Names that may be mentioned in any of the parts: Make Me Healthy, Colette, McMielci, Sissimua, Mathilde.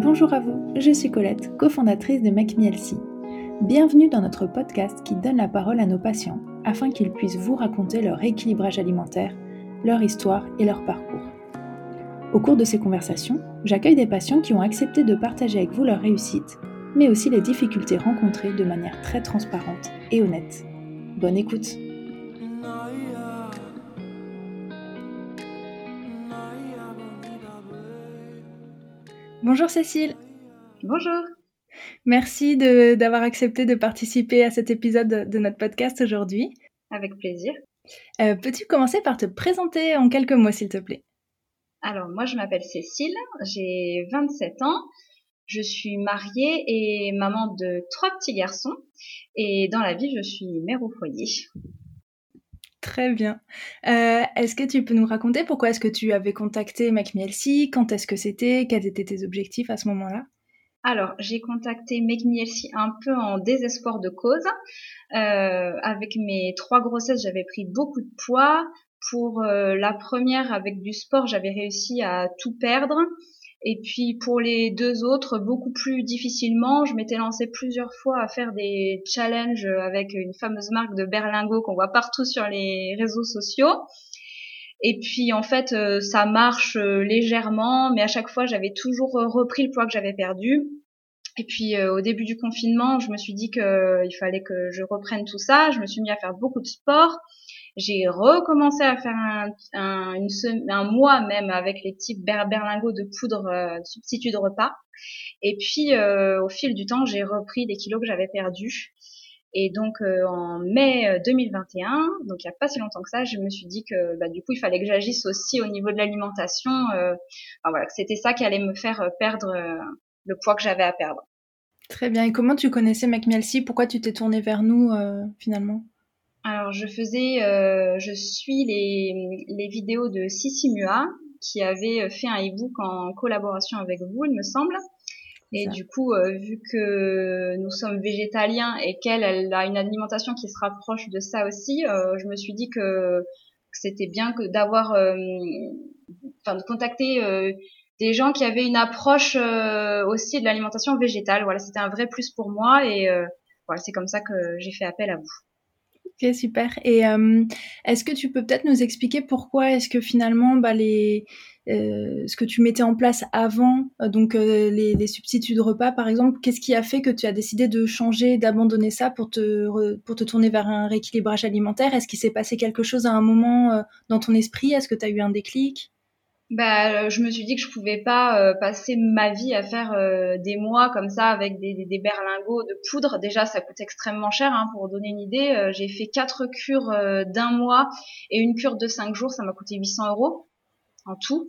Bonjour à vous, je suis Colette, cofondatrice de McMielci. Bienvenue dans notre podcast qui donne la parole à nos patients afin qu'ils puissent vous raconter leur équilibrage alimentaire, leur histoire et leur parcours. Au cours de ces conversations, j'accueille des patients qui ont accepté de partager avec vous leur réussite, mais aussi les difficultés rencontrées de manière très transparente et honnête. Bonne écoute! Bonjour Cécile. Bonjour. Merci d'avoir accepté de participer à cet épisode de notre podcast aujourd'hui. Avec plaisir. Peux-tu commencer par te présenter en quelques mots, s'il te plaît? Alors, moi, je m'appelle Cécile, j'ai 27 ans, je suis mariée et maman de 3 petits garçons. Et dans la vie, je suis mère au foyer. Très bien. Est-ce que tu peux nous raconter pourquoi est-ce que tu avais contacté McMielci? Quand est-ce que c'était? Quels étaient tes objectifs à ce moment-là? Alors, j'ai contacté McMielci un peu en désespoir de cause. Avec mes 3 grossesses, j'avais pris beaucoup de poids. Pour la première, avec du sport, j'avais réussi à tout perdre. Et puis pour les 2 autres, beaucoup plus difficilement. Je m'étais lancée plusieurs fois à faire des challenges avec une fameuse marque de berlingots qu'on voit partout sur les réseaux sociaux. Et puis en fait, ça marche légèrement, mais à chaque fois, j'avais toujours repris le poids que j'avais perdu. Et puis au début du confinement, je me suis dit qu'il fallait que je reprenne tout ça. Je me suis mis à faire beaucoup de sport. J'ai recommencé à faire un mois même avec les petits berlingots de poudre substitut de repas. Et puis, au fil du temps, j'ai repris des kilos que j'avais perdus. Et donc, en mai 2021, donc il n'y a pas si longtemps que ça, je me suis dit que du coup, il fallait que j'agisse aussi au niveau de l'alimentation. Que c'était ça qui allait me faire perdre le poids que j'avais à perdre. Très bien. Et comment tu connaissais McMielci? Pourquoi tu t'es tournée vers nous finalement? Alors je suis les vidéos de Sissimua qui avait fait un e-book en collaboration avec vous, il me semble. Et du coup, vu que nous sommes végétaliens et qu'elle a une alimentation qui se rapproche de ça aussi, je me suis dit que c'était bien que d'avoir, de contacter des gens qui avaient une approche aussi de l'alimentation végétale. Voilà, c'était un vrai plus pour moi et c'est comme ça que j'ai fait appel à vous. Ok, super. Et est-ce que tu peux peut-être nous expliquer pourquoi est-ce que finalement ce que tu mettais en place avant, les substituts de repas par exemple, qu'est-ce qui a fait que tu as décidé de changer, d'abandonner ça pour te tourner vers un rééquilibrage alimentaire? Est-ce qu'il s'est passé quelque chose à un moment dans ton esprit? Est-ce que tu as eu un déclic? Je me suis dit que je pouvais pas passer ma vie à faire des mois comme ça avec des berlingots de poudre. Déjà, ça coûte extrêmement cher. Hein, pour donner une idée, j'ai fait 4 cures d'un mois et une cure de 5 jours. Ça m'a coûté 800 € en tout.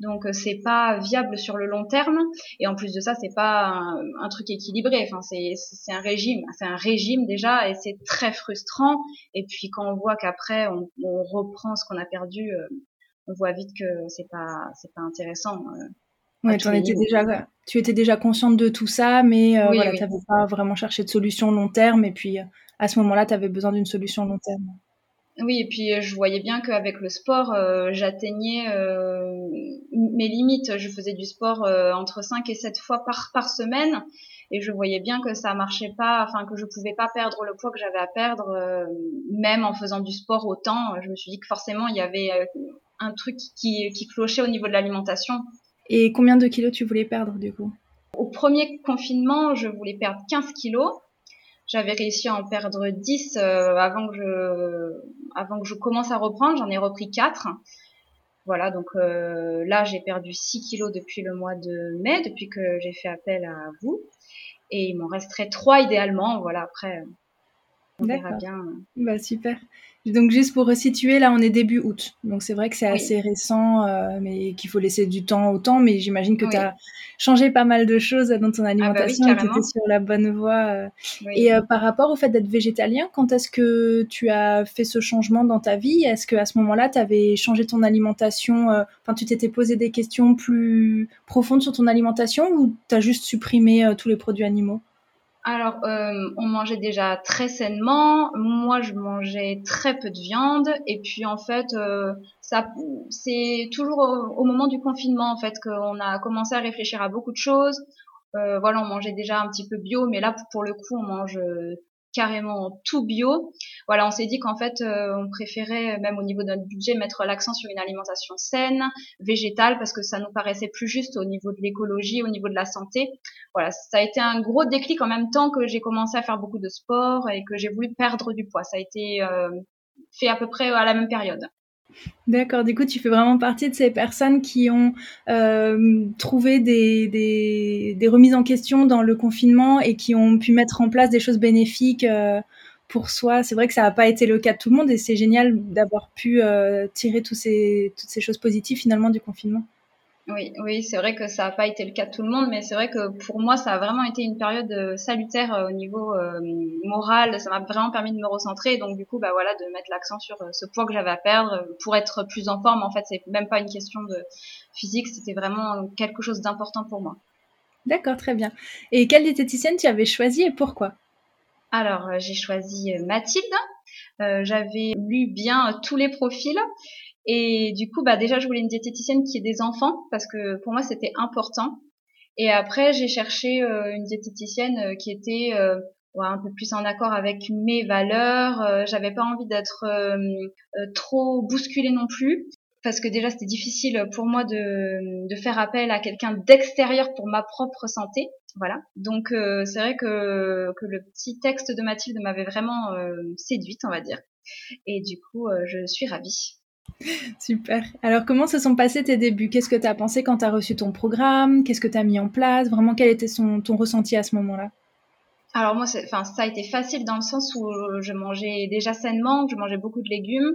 Donc, c'est pas viable sur le long terme. Et en plus de ça, c'est pas un truc équilibré. Enfin, c'est un régime. C'est un régime déjà et c'est très frustrant. Et puis, quand on voit qu'après, on reprend ce qu'on a perdu... on voit vite que c'est pas intéressant. Ouais, tu étais déjà consciente de tout ça, mais oui. Tu n'avais pas vraiment cherché de solution long terme. Et puis, à ce moment-là, tu avais besoin d'une solution long terme. Oui, et puis je voyais bien qu'avec le sport, j'atteignais mes limites. Je faisais du sport entre 5 et 7 fois par semaine. Et je voyais bien que ça marchait pas, enfin que je pouvais pas perdre le poids que j'avais à perdre, même en faisant du sport autant. Je me suis dit que forcément, il y avait... un truc qui clochait au niveau de l'alimentation. Et combien de kilos tu voulais perdre du coup? Au premier confinement, je voulais perdre 15 kilos. J'avais réussi à en perdre 10 avant que je commence à reprendre. J'en ai repris 4. Voilà, donc là, j'ai perdu 6 kilos depuis le mois de mai, depuis que j'ai fait appel à vous. Et il m'en resterait 3 idéalement. Voilà, après, on verra bien. Super. Donc juste pour resituer, là on est début août, donc c'est vrai que c'est assez récent, mais qu'il faut laisser du temps au temps, mais j'imagine que tu as changé pas mal de choses dans ton alimentation, et que tu étais sur la bonne voie. Et par rapport au fait d'être végétalien, quand est-ce que tu as fait ce changement dans ta vie? Est-ce qu'à ce moment-là, tu avais changé ton alimentation, tu t'étais posé des questions plus profondes sur ton alimentation ou tu as juste supprimé tous les produits animaux? Alors, on mangeait déjà très sainement. Moi, je mangeais très peu de viande. Et puis, en fait, c'est toujours au moment du confinement, en fait, qu'on a commencé à réfléchir à beaucoup de choses. Voilà, on mangeait déjà un petit peu bio, mais là, pour le coup, on mange carrément tout bio. Voilà, on s'est dit qu'en fait, on préférait, même au niveau de notre budget, mettre l'accent sur une alimentation saine, végétale, parce que ça nous paraissait plus juste au niveau de l'écologie, au niveau de la santé. Voilà, ça a été un gros déclic en même temps que j'ai commencé à faire beaucoup de sport et que j'ai voulu perdre du poids. Ça a été fait à peu près à la même période. D'accord, du coup, tu fais vraiment partie de ces personnes qui ont trouvé des remises en question dans le confinement et qui ont pu mettre en place des choses bénéfiques pour soi. C'est vrai que ça n'a pas été le cas de tout le monde et c'est génial d'avoir pu tirer toutes ces choses positives finalement du confinement. Oui, c'est vrai que ça n'a pas été le cas de tout le monde, mais c'est vrai que pour moi, ça a vraiment été une période salutaire au niveau moral. Ça m'a vraiment permis de me recentrer, donc du coup, bah voilà, de mettre l'accent sur ce poids que j'avais à perdre pour être plus en forme. En fait, c'est même pas une question de physique, c'était vraiment quelque chose d'important pour moi. D'accord, très bien. Et quelle diététicienne tu avais choisie et pourquoi ? Alors, j'ai choisi Mathilde. J'avais lu bien tous les profils. Et du coup, bah déjà, je voulais une diététicienne qui ait des enfants parce que pour moi, c'était important. Et après, j'ai cherché une diététicienne qui était un peu plus en accord avec mes valeurs. J'avais pas envie d'être trop bousculée non plus parce que déjà, c'était difficile pour moi de faire appel à quelqu'un d'extérieur pour ma propre santé. Voilà. Donc, c'est vrai que le petit texte de Mathilde m'avait vraiment séduite, on va dire. Et du coup, je suis ravie. Super. Alors, comment se sont passés tes débuts ? Qu'est-ce que tu as pensé quand tu as reçu ton programme ? Qu'est-ce que tu as mis en place ? Vraiment, quel était ton ressenti à ce moment-là ? Alors, moi, ça a été facile dans le sens où je mangeais déjà sainement, je mangeais beaucoup de légumes.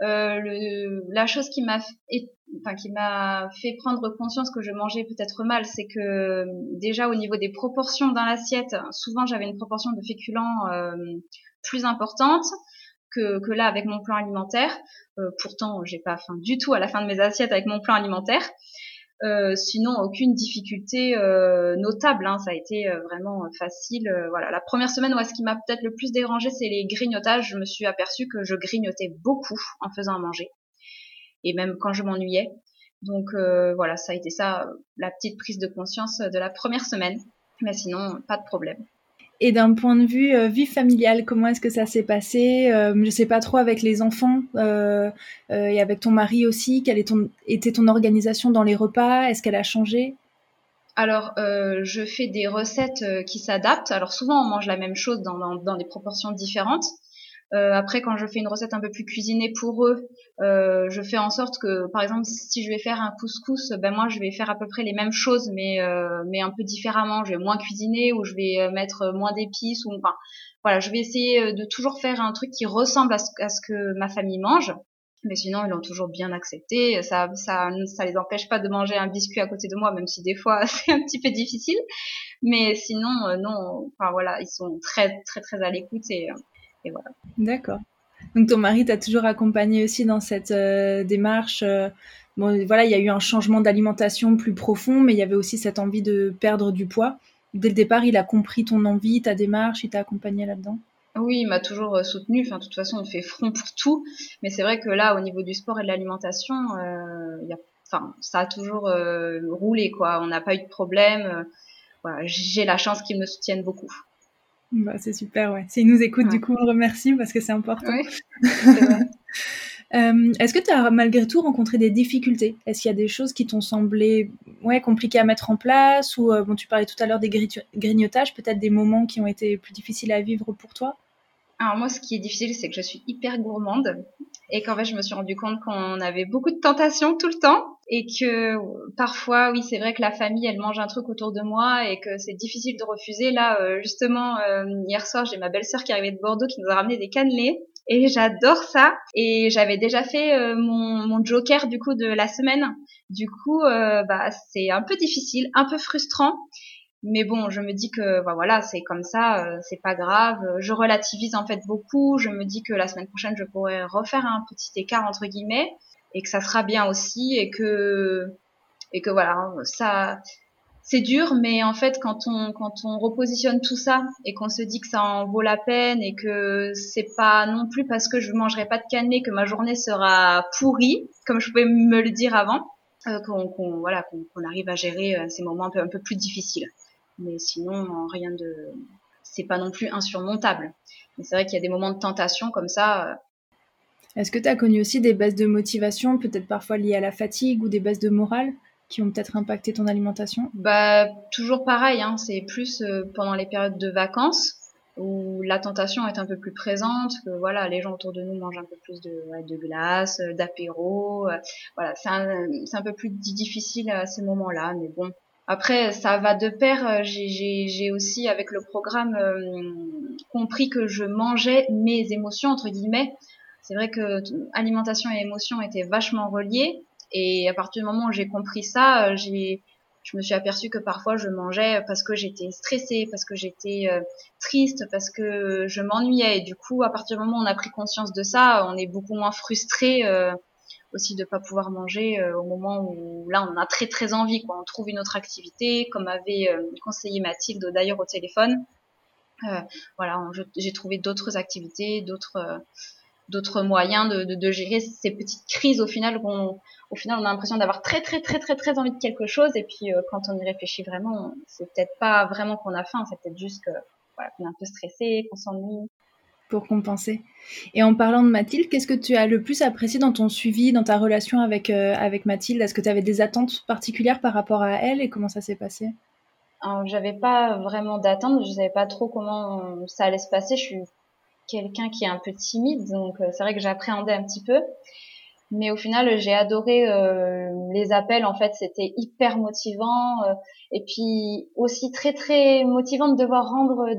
La chose qui m'a fait prendre conscience que je mangeais peut-être mal, c'est que déjà au niveau des proportions dans l'assiette, souvent j'avais une proportion de féculents plus importante. Que là avec mon plan alimentaire, pourtant j'ai pas faim du tout à la fin de mes assiettes avec mon plan alimentaire. Sinon aucune difficulté notable, hein. Ça a été vraiment facile. Voilà, la première semaine, ce qui m'a peut-être le plus dérangée, c'est les grignotages. Je me suis aperçue que je grignotais beaucoup en faisant à manger, et même quand je m'ennuyais. Donc voilà, ça a été ça la petite prise de conscience de la première semaine. Mais sinon, pas de problème. Et d'un point de vue vie familiale, comment est-ce que ça s'est passé ? Je sais pas trop avec les enfants et avec ton mari aussi. Quelle était ton organisation dans les repas ? Est-ce qu'elle a changé ? Alors, je fais des recettes qui s'adaptent. Alors souvent, on mange la même chose dans des proportions différentes. Après, quand je fais une recette un peu plus cuisinée pour eux, je fais en sorte que, par exemple, si je vais faire un couscous, moi je vais faire à peu près les mêmes choses, mais un peu différemment. Je vais moins cuisiner ou je vais mettre moins d'épices je vais essayer de toujours faire un truc qui ressemble à ce que ma famille mange. Mais sinon, ils l'ont toujours bien accepté. Ça les empêche pas de manger un biscuit à côté de moi, même si des fois c'est un petit peu difficile. Mais sinon, non. Enfin voilà, ils sont très très très à l'écoute et voilà. D'accord. Donc ton mari t'a toujours accompagné aussi dans cette démarche. Il y a eu un changement d'alimentation plus profond, mais il y avait aussi cette envie de perdre du poids. Dès le départ, il a compris ton envie, ta démarche, il t'a accompagné là-dedans. Oui, il m'a toujours soutenue. Enfin, de toute façon, on fait front pour tout. Mais c'est vrai que là, au niveau du sport et de l'alimentation, ça a toujours roulé, quoi. On n'a pas eu de problème. J'ai la chance qu'ils me soutiennent beaucoup. Bah, c'est super, ouais. S'ils nous écoutent, du coup, on remercie parce que c'est important. Oui, c'est vrai. Est-ce que tu as malgré tout rencontré des difficultés ? Est-ce qu'il y a des choses qui t'ont semblé compliquées à mettre en place ? Ou tu parlais tout à l'heure des grignotages, peut-être des moments qui ont été plus difficiles à vivre pour toi ? Alors moi, ce qui est difficile, c'est que je suis hyper gourmande et qu'en fait, je me suis rendu compte qu'on avait beaucoup de tentations tout le temps et que parfois, oui, c'est vrai que la famille, elle mange un truc autour de moi et que c'est difficile de refuser. Là, justement, hier soir, j'ai ma belle-sœur qui est arrivée de Bordeaux qui nous a ramené des cannelés et j'adore ça. Et j'avais déjà fait mon joker du coup de la semaine. Du coup, c'est un peu difficile, un peu frustrant. Mais bon, je me dis que c'est comme ça, c'est pas grave. Je relativise en fait beaucoup. Je me dis que la semaine prochaine, je pourrais refaire un petit écart entre guillemets et que ça sera bien aussi et que voilà, ça c'est dur, mais en fait, quand on repositionne tout ça et qu'on se dit que ça en vaut la peine et que c'est pas non plus parce que je mangerai pas de cannelé que ma journée sera pourrie, comme je pouvais me le dire avant, qu'on arrive à gérer ces moments un peu plus difficiles. Mais sinon, rien de, c'est pas non plus insurmontable. Mais c'est vrai qu'il y a des moments de tentation comme ça. Est-ce que tu as connu aussi des baisses de motivation, peut-être parfois liées à la fatigue ou des baisses de morale qui ont peut-être impacté ton alimentation ? Bah, toujours pareil, hein, c'est plus pendant les périodes de vacances où la tentation est un peu plus présente, que voilà, les gens autour de nous mangent un peu plus de glace, d'apéro, voilà, c'est un peu plus difficile à ces moments-là, mais bon. Après, ça va de pair, j'ai aussi, avec le programme, compris que je mangeais mes émotions, entre guillemets. C'est vrai que alimentation et émotion étaient vachement reliées, et à partir du moment où j'ai compris ça, je me suis aperçue que parfois je mangeais parce que j'étais stressée, parce que j'étais triste, parce que je m'ennuyais, et du coup, à partir du moment où on a pris conscience de ça, on est beaucoup moins frustré aussi de pas pouvoir manger au moment où là on a très très envie, quoi. On trouve une autre activité, comme avait conseillé Mathilde d'ailleurs au téléphone. J'ai trouvé d'autres activités, d'autres moyens de gérer ces petites crises au final on a l'impression d'avoir très très très très très envie de quelque chose, et puis quand on y réfléchit vraiment, c'est peut-être pas vraiment qu'on a faim, c'est peut-être juste que voilà, qu'on est un peu stressé, qu'on s'ennuie. Pour compenser. Et en parlant de Mathilde, qu'est-ce que tu as le plus apprécié dans ton suivi, dans ta relation avec Mathilde ? Est-ce que tu avais des attentes particulières par rapport à elle et comment ça s'est passé ? Alors, j'avais pas vraiment d'attente, je savais pas trop comment ça allait se passer. Je suis quelqu'un qui est un peu timide, donc c'est vrai que j'appréhendais un petit peu. Mais au final, j'ai adoré les appels. En fait, c'était hyper motivant, et puis aussi très très motivant de devoir rendre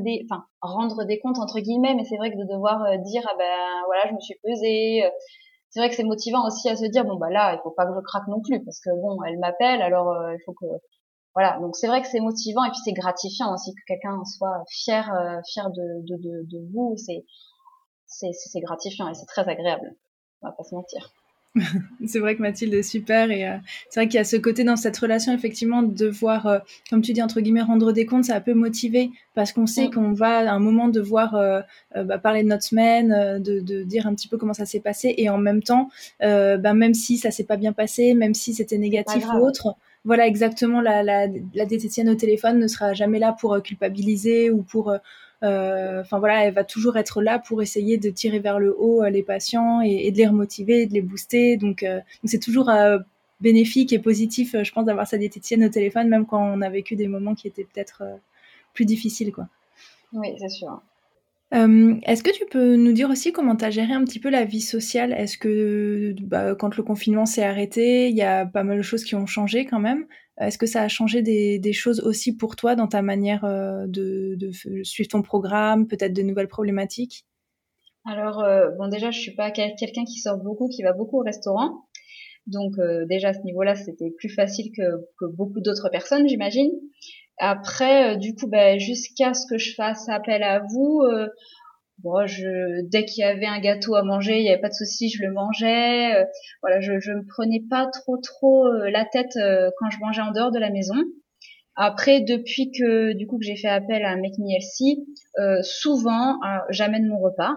des comptes entre guillemets. Mais c'est vrai que de devoir dire je me suis pesée. C'est vrai que c'est motivant aussi à se dire là il faut pas que je craque non plus parce que elle m'appelle, alors il faut que voilà. Donc c'est vrai que c'est motivant et puis c'est gratifiant aussi que quelqu'un soit fier de vous. C'est gratifiant et c'est très agréable. On va pas se mentir. C'est vrai que Mathilde est super et c'est vrai qu'il y a ce côté dans cette relation effectivement de voir, comme tu dis entre guillemets, rendre des comptes, ça peut motiver parce qu'on sait qu'on va à un moment devoir parler de notre semaine, de dire un petit peu comment ça s'est passé, et en même temps même si ça s'est pas bien passé, même si c'était négatif ou autre, voilà exactement, la diététicienne au téléphone ne sera jamais là pour culpabiliser ou pour elle va toujours être là pour essayer de tirer vers le haut les patients et de les remotiver, de les booster. Donc c'est toujours bénéfique et positif, je pense, d'avoir sa diététicienne au téléphone, même quand on a vécu des moments qui étaient peut-être plus difficiles, quoi. Oui, c'est sûr. Est-ce que tu peux nous dire aussi comment tu as géré un petit peu la vie sociale ? Est-ce que quand le confinement s'est arrêté, il y a pas mal de choses qui ont changé quand même ? Est-ce que ça a changé des choses aussi pour toi dans ta manière de suivre ton programme, peut-être de nouvelles problématiques ? Alors, déjà, je suis pas quelqu'un qui sort beaucoup, qui va beaucoup au restaurant. Donc, déjà, à ce niveau-là, c'était plus facile que beaucoup d'autres personnes, j'imagine. Après, jusqu'à ce que je fasse appel à vous, dès qu'il y avait un gâteau à manger, il n'y avait pas de souci, je le mangeais. Je me prenais pas trop la tête quand je mangeais en dehors de la maison. Après, depuis que que j'ai fait appel à Make Me Healthy, souvent, j'amène mon repas.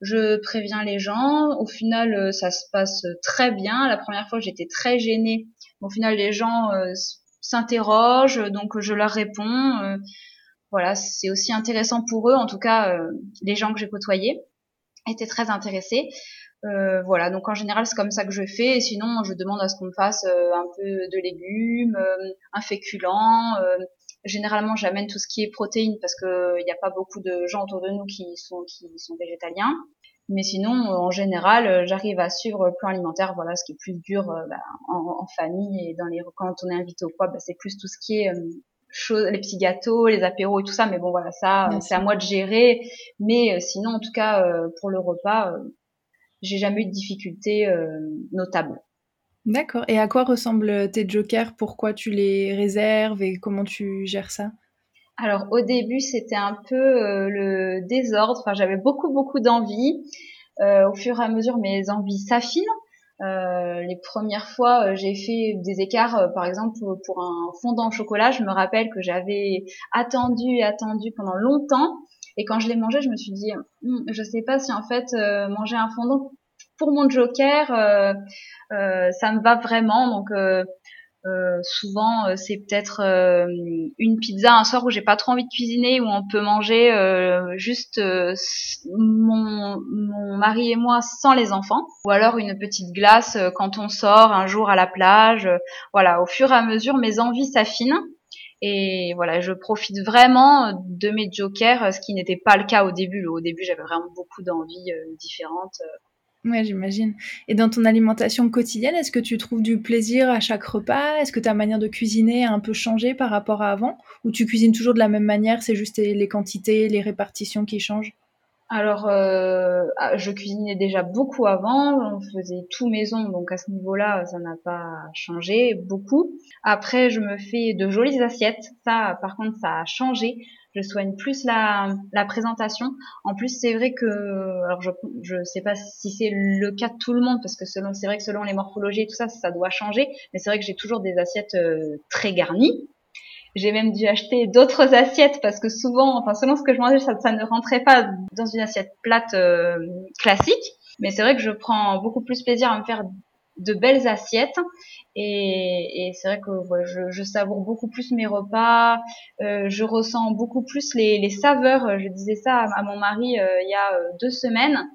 Je préviens les gens. Au final, ça se passe très bien. La première fois, j'étais très gênée. Mais au final, les gens s'interrogent, donc je leur réponds. C'est aussi intéressant pour eux. En tout cas, les gens que j'ai côtoyés étaient très intéressés. Donc en général, c'est comme ça que je fais. Et sinon, je demande à ce qu'on me fasse un peu de légumes, un féculent. Généralement, j'amène tout ce qui est protéines parce que il n'y a pas beaucoup de gens autour de nous qui sont végétaliens. Mais sinon, en général, j'arrive à suivre le plan alimentaire. Voilà, ce qui est plus dur en famille et quand on est invité au poids, c'est plus tout ce qui est les petits gâteaux, les apéros et tout ça. Mais ça, c'est à moi de gérer. Mais sinon, en tout cas, pour le repas, j'ai jamais eu de difficultés notables. D'accord. Et à quoi ressemblent tes jokers ? Pourquoi tu les réserves et comment tu gères ça ? Alors au début c'était un peu le désordre, j'avais beaucoup d'envie, au fur et à mesure mes envies s'affinent, Les premières fois, j'ai fait des écarts, par exemple pour un fondant au chocolat. Je me rappelle que j'avais attendu pendant longtemps, et quand je l'ai mangé, je me suis dit, je sais pas si en fait manger un fondant pour mon joker, ça me va vraiment. Donc souvent, c'est peut-être une pizza un soir où j'ai pas trop envie de cuisiner, où on peut manger juste mon mari et moi sans les enfants, ou alors une petite glace quand on sort un jour à la plage. Voilà, au fur et à mesure, mes envies s'affinent, et voilà, je profite vraiment de mes jokers, ce qui n'était pas le cas au début. Au début, j'avais vraiment beaucoup d'envies différentes. Ouais, j'imagine. Et dans ton alimentation quotidienne, est-ce que tu trouves du plaisir à chaque repas? Est-ce que ta manière de cuisiner a un peu changé par rapport à avant? Ou tu cuisines toujours de la même manière, c'est juste les quantités, les répartitions qui changent? Alors, je cuisinais déjà beaucoup avant, on faisait tout maison, donc à ce niveau-là, ça n'a pas changé beaucoup. Après, je me fais de jolies assiettes, ça, par contre, ça a changé. Je soigne plus la présentation. En plus, c'est vrai que, alors je sais pas si c'est le cas de tout le monde, parce que c'est vrai que selon les morphologies et tout ça, ça doit changer. Mais c'est vrai que j'ai toujours des assiettes très garnies. J'ai même dû acheter d'autres assiettes parce que souvent, enfin selon ce que je mangeais, ça ne rentrait pas dans une assiette plate classique. Mais c'est vrai que je prends beaucoup plus plaisir à me faire de belles assiettes, et c'est vrai que ouais, je savoure beaucoup plus mes repas, je ressens beaucoup plus les saveurs. Je disais ça à mon mari il y a 2 semaines.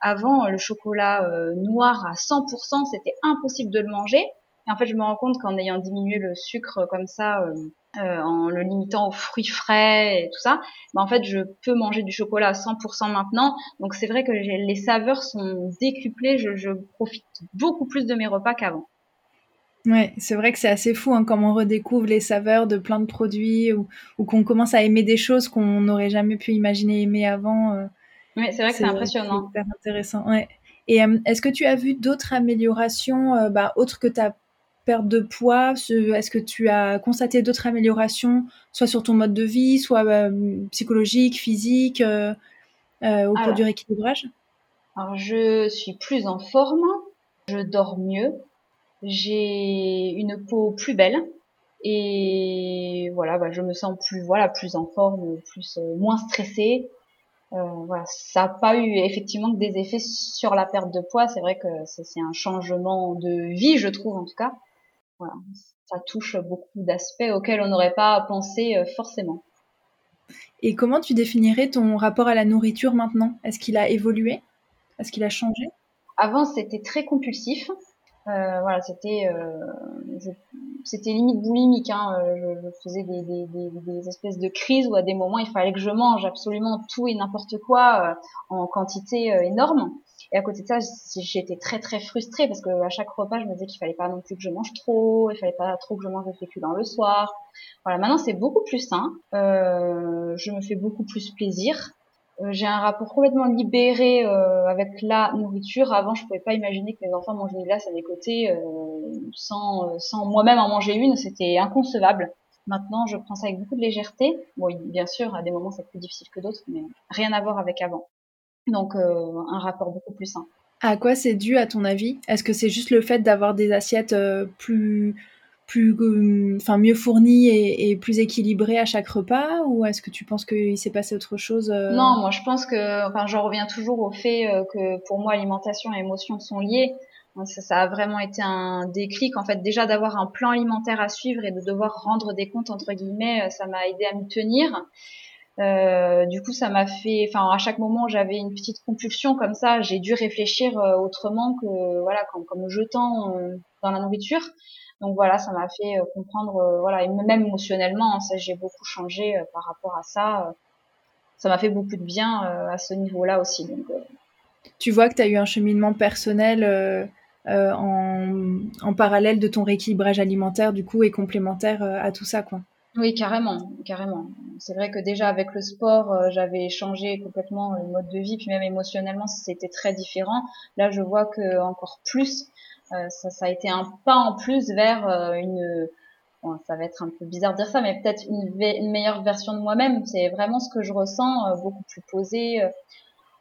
Avant, le chocolat noir à 100%, c'était impossible de le manger. Et en fait, je me rends compte qu'en ayant diminué le sucre comme ça, en le limitant aux fruits frais et tout ça, ben en fait, je peux manger du chocolat à 100% maintenant. Donc c'est vrai que les saveurs sont décuplées, je profite beaucoup plus de mes repas qu'avant. Ouais, c'est vrai que c'est assez fou hein, comme on redécouvre les saveurs de plein de produits, ou qu'on commence à aimer des choses qu'on n'aurait jamais pu imaginer aimer avant. Ouais, c'est vrai que c'est impressionnant. C'est super intéressant, ouais. Et est-ce que tu as vu d'autres améliorations, autres que ta perte de poids? Est-ce que tu as constaté d'autres améliorations, soit sur ton mode de vie, soit psychologique, physique, au cours du rééquilibrage? Alors, je suis plus en forme, je dors mieux, j'ai une peau plus belle, et voilà, je me sens plus en forme, moins stressée. Ça n'a pas eu effectivement que des effets sur la perte de poids. C'est vrai que c'est un changement de vie, je trouve, en tout cas. Voilà, ça touche beaucoup d'aspects auxquels on n'aurait pas pensé forcément. Et comment tu définirais ton rapport à la nourriture maintenant? Est-ce qu'il a évolué? Est-ce qu'il a changé? Avant, c'était très compulsif. C'était limite boulimique. Hein. Je faisais des espèces de crises où à des moments il fallait que je mange absolument tout et n'importe quoi en quantité énorme. Et à côté de ça, j'étais très très frustrée parce que à chaque repas, je me disais qu'il fallait pas non plus que je mange trop, il fallait pas trop que je mange des féculents le soir. Voilà, maintenant c'est beaucoup plus sain. Je me fais beaucoup plus plaisir. J'ai un rapport complètement libéré avec la nourriture. Avant, je pouvais pas imaginer que mes enfants mangent une glace à mes côtés sans moi-même en manger une. C'était inconcevable. Maintenant, je prends ça avec beaucoup de légèreté. Bon, bien sûr, à des moments, c'est plus difficile que d'autres, mais rien à voir avec avant. Donc, un rapport beaucoup plus sain. À quoi c'est dû, à ton avis? Est-ce que c'est juste le fait d'avoir des assiettes mieux fournie et plus équilibrée à chaque repas, ou est-ce que tu penses qu'il s'est passé autre chose? Non, moi je pense que, j'en reviens toujours au fait que pour moi alimentation et émotion sont liées. Ça a vraiment été un déclic, en fait, déjà d'avoir un plan alimentaire à suivre et de devoir rendre des comptes entre guillemets, ça m'a aidé à m'y tenir. Du coup, ça m'a fait, à chaque moment, j'avais une petite compulsion comme ça. J'ai dû réfléchir autrement que, voilà, comme jetant dans la nourriture. Donc voilà, ça m'a fait comprendre, et même émotionnellement, hein, ça, j'ai beaucoup changé par rapport à ça. Ça m'a fait beaucoup de bien à ce niveau-là aussi. Donc, Tu vois que tu as eu un cheminement personnel en parallèle de ton rééquilibrage alimentaire, du coup, et complémentaire à tout ça, quoi. Oui, carrément, carrément. C'est vrai que déjà avec le sport, j'avais changé complètement le mode de vie, puis même émotionnellement, c'était très différent. Là, je vois que encore plus, ça a été un pas en plus vers ça va être un peu bizarre de dire ça, mais peut-être une meilleure version de moi-même. C'est vraiment ce que je ressens, beaucoup plus posée.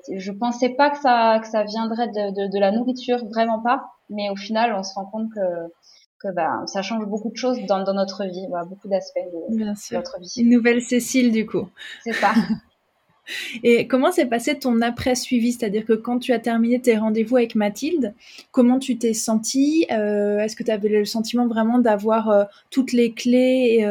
Je pensais pas que ça viendrait de la nourriture, vraiment pas. Mais au final, on se rend compte que ça change beaucoup de choses dans notre vie, beaucoup d'aspects de notre vie. Une nouvelle Cécile, du coup. C'est ça. Et comment s'est passé ton après-suivi? C'est-à-dire que quand tu as terminé tes rendez-vous avec Mathilde, comment tu t'es sentie? Est-ce que tu avais le sentiment vraiment d'avoir toutes les clés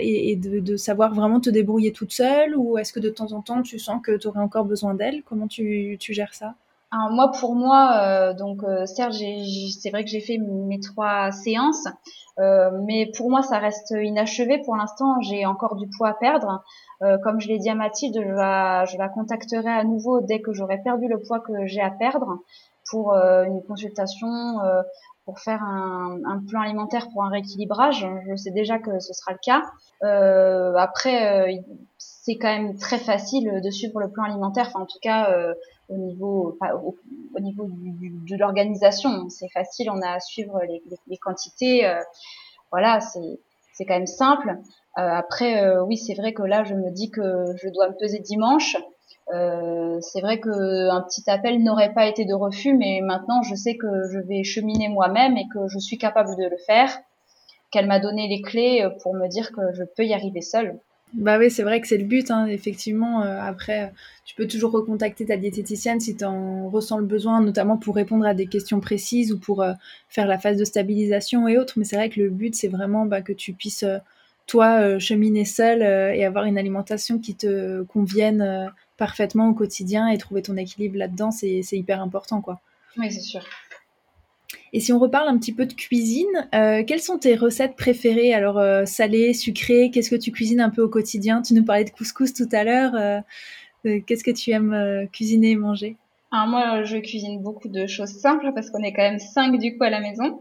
et de savoir vraiment te débrouiller toute seule? Ou est-ce que de temps en temps, tu sens que tu aurais encore besoin d'elle? Comment tu gères ça? Alors moi, pour moi, certes, c'est vrai que j'ai fait mes 3 séances, mais pour moi, ça reste inachevé. Pour l'instant, j'ai encore du poids à perdre. Comme je l'ai dit à Mathilde, je la contacterai à nouveau dès que j'aurai perdu le poids que j'ai à perdre pour une consultation, pour faire un plan alimentaire, pour un rééquilibrage. Je sais déjà que ce sera le cas. Après, c'est quand même très facile de suivre le plan alimentaire. Enfin, en tout cas... Au niveau de l'organisation, c'est facile, on a à suivre les quantités, c'est quand même simple. Après, oui, c'est vrai que là, je me dis que je dois me peser dimanche. C'est vrai qu'un petit appel n'aurait pas été de refus, mais maintenant, je sais que je vais cheminer moi-même et que je suis capable de le faire, qu'elle m'a donné les clés pour me dire que je peux y arriver seule. Bah oui, c'est vrai que c'est le but, hein. Effectivement, après, tu peux toujours recontacter ta diététicienne si tu en ressens le besoin, notamment pour répondre à des questions précises ou pour faire la phase de stabilisation et autres. Mais c'est vrai que le but, c'est vraiment que tu puisses, toi, cheminer seule et avoir une alimentation qui te convienne parfaitement au quotidien et trouver ton équilibre là-dedans, c'est hyper important, quoi. Oui, c'est sûr. Et si on reparle un petit peu de cuisine, quelles sont tes recettes préférées? Alors, salées, sucrées, qu'est-ce que tu cuisines un peu au quotidien? Tu nous parlais de couscous tout à l'heure. Qu'est-ce que tu aimes cuisiner et manger? Alors moi, je cuisine beaucoup de choses simples parce qu'on est quand même 5 du coup à la maison.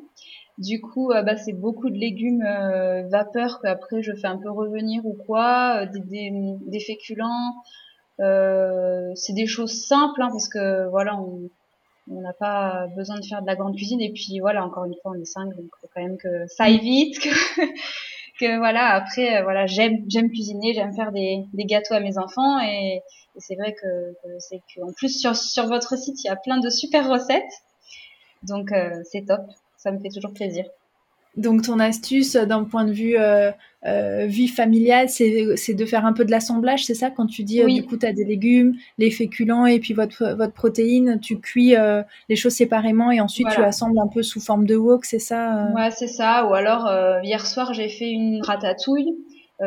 Du coup, c'est beaucoup de légumes vapeur qu'après je fais un peu revenir ou quoi, des féculents. C'est des choses simples parce que voilà, on n'a pas besoin de faire de la grande cuisine. Et puis voilà, encore une fois, on est 5, donc il faut quand même que ça aille vite. Que voilà, après, voilà, j'aime cuisiner, j'aime faire des gâteaux à mes enfants. Et c'est vrai que c'est qu'en plus, sur votre site, il y a plein de super recettes. Donc c'est top, ça me fait toujours plaisir. Donc ton astuce, d'un point de vue vie familiale, c'est de faire un peu de l'assemblage, c'est ça? Quand tu dis, oui. Du coup, tu as des légumes, les féculents et puis votre protéine, tu cuis les choses séparément et ensuite voilà. Tu assembles un peu sous forme de wok, c'est ça? Ouais, c'est ça. Ou alors, hier soir, j'ai fait une ratatouille,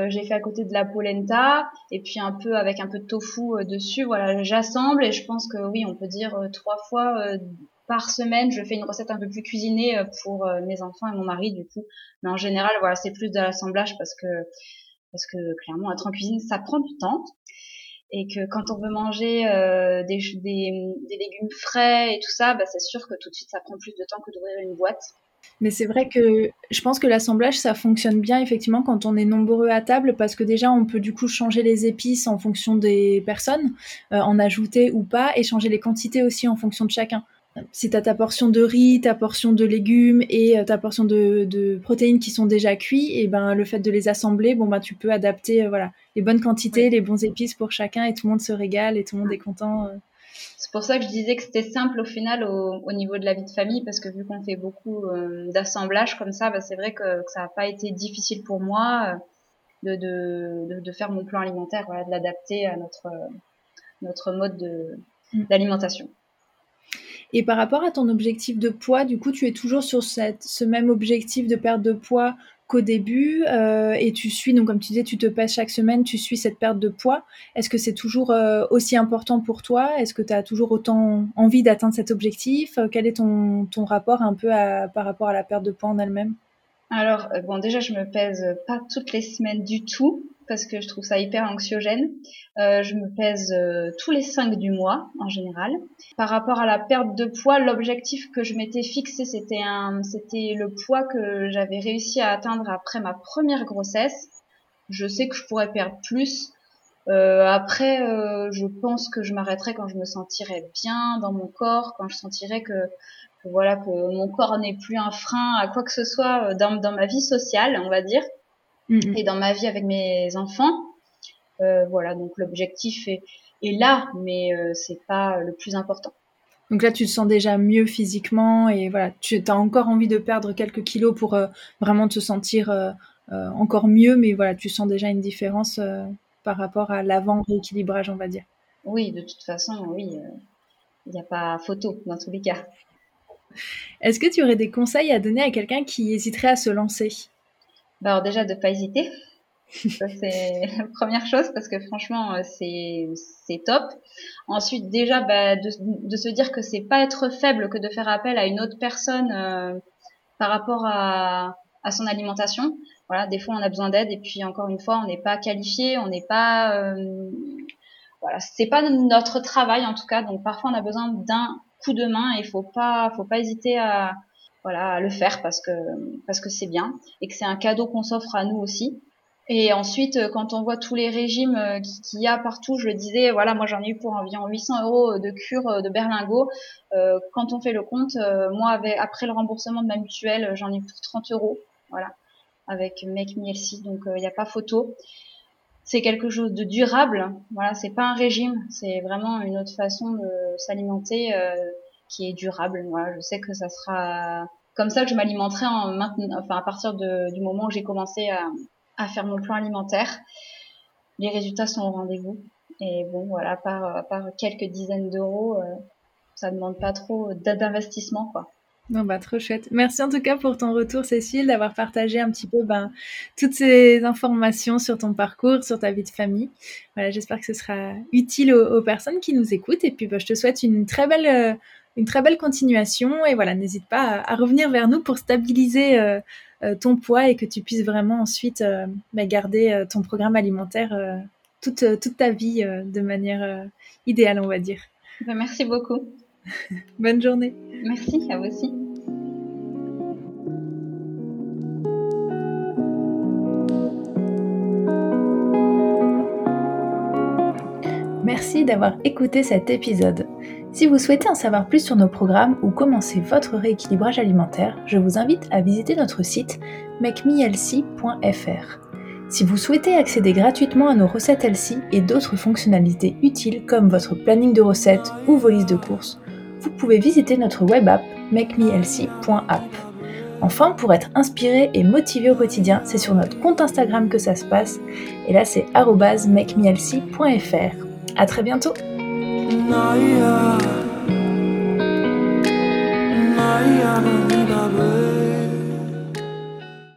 j'ai fait à côté de la polenta et puis avec un peu de tofu dessus. Voilà, j'assemble et je pense que oui, on peut dire 3 fois... par semaine, je fais une recette un peu plus cuisinée pour mes enfants et mon mari, du coup. Mais en général, voilà, c'est plus de l'assemblage parce que clairement, être en cuisine, ça prend du temps. Et que quand on veut manger des légumes frais et tout ça, c'est sûr que tout de suite, ça prend plus de temps que d'ouvrir une boîte. Mais c'est vrai que je pense que l'assemblage, ça fonctionne bien effectivement quand on est nombreux à table parce que déjà, on peut du coup changer les épices en fonction des personnes, en ajouter ou pas, et changer les quantités aussi en fonction de chacun. Si t'as ta portion de riz, ta portion de légumes et ta portion de protéines qui sont déjà cuits, et le fait de les assembler, tu peux adapter les bonnes quantités, les bons épices pour chacun et tout le monde se régale et tout le monde est content. C'est pour ça que je disais que c'était simple au final au niveau de la vie de famille parce que vu qu'on fait beaucoup d'assemblage comme ça, c'est vrai que ça n'a pas été difficile pour moi de faire mon plan alimentaire, de l'adapter à notre mode d'alimentation. Et par rapport à ton objectif de poids, du coup, tu es toujours sur ce même objectif de perte de poids qu'au début et tu suis, donc comme tu disais, tu te pèses chaque semaine, tu suis cette perte de poids. Est-ce que c'est toujours aussi important pour toi? Est-ce que tu as toujours autant envie d'atteindre cet objectif? Quel est ton rapport un peu par rapport à la perte de poids en elle-même? Alors, déjà, je me pèse pas toutes les semaines du tout parce que je trouve ça hyper anxiogène. Je me pèse tous les 5 du mois, en général. Par rapport à la perte de poids, l'objectif que je m'étais fixé, c'était le poids que j'avais réussi à atteindre après ma première grossesse. Je sais que je pourrais perdre plus. Après, je pense que je m'arrêterai quand je me sentirai bien dans mon corps, quand je sentirai que mon corps n'est plus un frein à quoi que ce soit dans ma vie sociale, on va dire. Et dans ma vie avec mes enfants. Donc l'objectif est, est là, mais c'est pas le plus important. Donc là, tu te sens déjà mieux physiquement et voilà, tu as encore envie de perdre quelques kilos pour vraiment te sentir encore mieux, mais voilà, tu sens déjà une différence par rapport à l'avant-rééquilibrage, on va dire. Oui, de toute façon, oui, il n'y a pas photo dans tous les cas. Est-ce que tu aurais des conseils à donner à quelqu'un qui hésiterait à se lancer ? Bah alors déjà, de ne pas hésiter. Ça, c'est la première chose, parce que franchement, c'est top. Ensuite, déjà, bah, de se dire que c'est pas être faible que de faire appel à une autre personne par rapport à son alimentation. Voilà, des fois, on a besoin d'aide, et puis encore une fois, on n'est pas qualifié, on n'est pas... voilà, c'est pas notre travail, en tout cas. Donc, parfois, on a besoin d'un coup de main, et faut pas hésiter à, voilà, à le faire, parce que c'est bien, et que c'est un cadeau qu'on s'offre à nous aussi. Et ensuite, quand on voit tous les régimes qu'il y a partout, je le disais, voilà, moi j'en ai eu pour environ 800 € de cure de berlingot. Quand on fait le compte, moi, après le remboursement de ma mutuelle, j'en ai eu pour 30 €, voilà, avec Make Me Healthy, donc il n'y a pas photo. C'est quelque chose de durable, voilà, c'est pas un régime, c'est vraiment une autre façon de s'alimenter qui est durable. Voilà, je sais que ça sera comme ça que je m'alimenterai à partir du moment où j'ai commencé à faire mon plan alimentaire. Les résultats sont au rendez-vous. Et bon, voilà, par quelques dizaines d'euros, ça ne demande pas trop d'investissement, quoi. Non, bah, trop chouette. Merci en tout cas pour ton retour, Cécile, d'avoir partagé un petit peu toutes ces informations sur ton parcours, sur ta vie de famille. Voilà, j'espère que ce sera utile aux personnes qui nous écoutent. Et puis, je te souhaite une très belle continuation. Et voilà, n'hésite pas à revenir vers nous pour stabiliser ton poids et que tu puisses vraiment ensuite garder ton programme alimentaire toute ta vie de manière idéale, on va dire. Merci beaucoup. Bonne journée. Merci, à vous aussi. Merci d'avoir écouté cet épisode. Si vous souhaitez en savoir plus sur nos programmes ou commencer votre rééquilibrage alimentaire, je vous invite à visiter notre site makemehealthy.fr. Si vous souhaitez accéder gratuitement à nos recettes healthy et d'autres fonctionnalités utiles comme votre planning de recettes ou vos listes de courses, vous pouvez visiter notre web app makemehealthy.app. Enfin, pour être inspiré et motivé au quotidien, c'est sur notre compte Instagram que ça se passe, et là c'est @makemehealthy.fr. À très bientôt. Naya, Naya,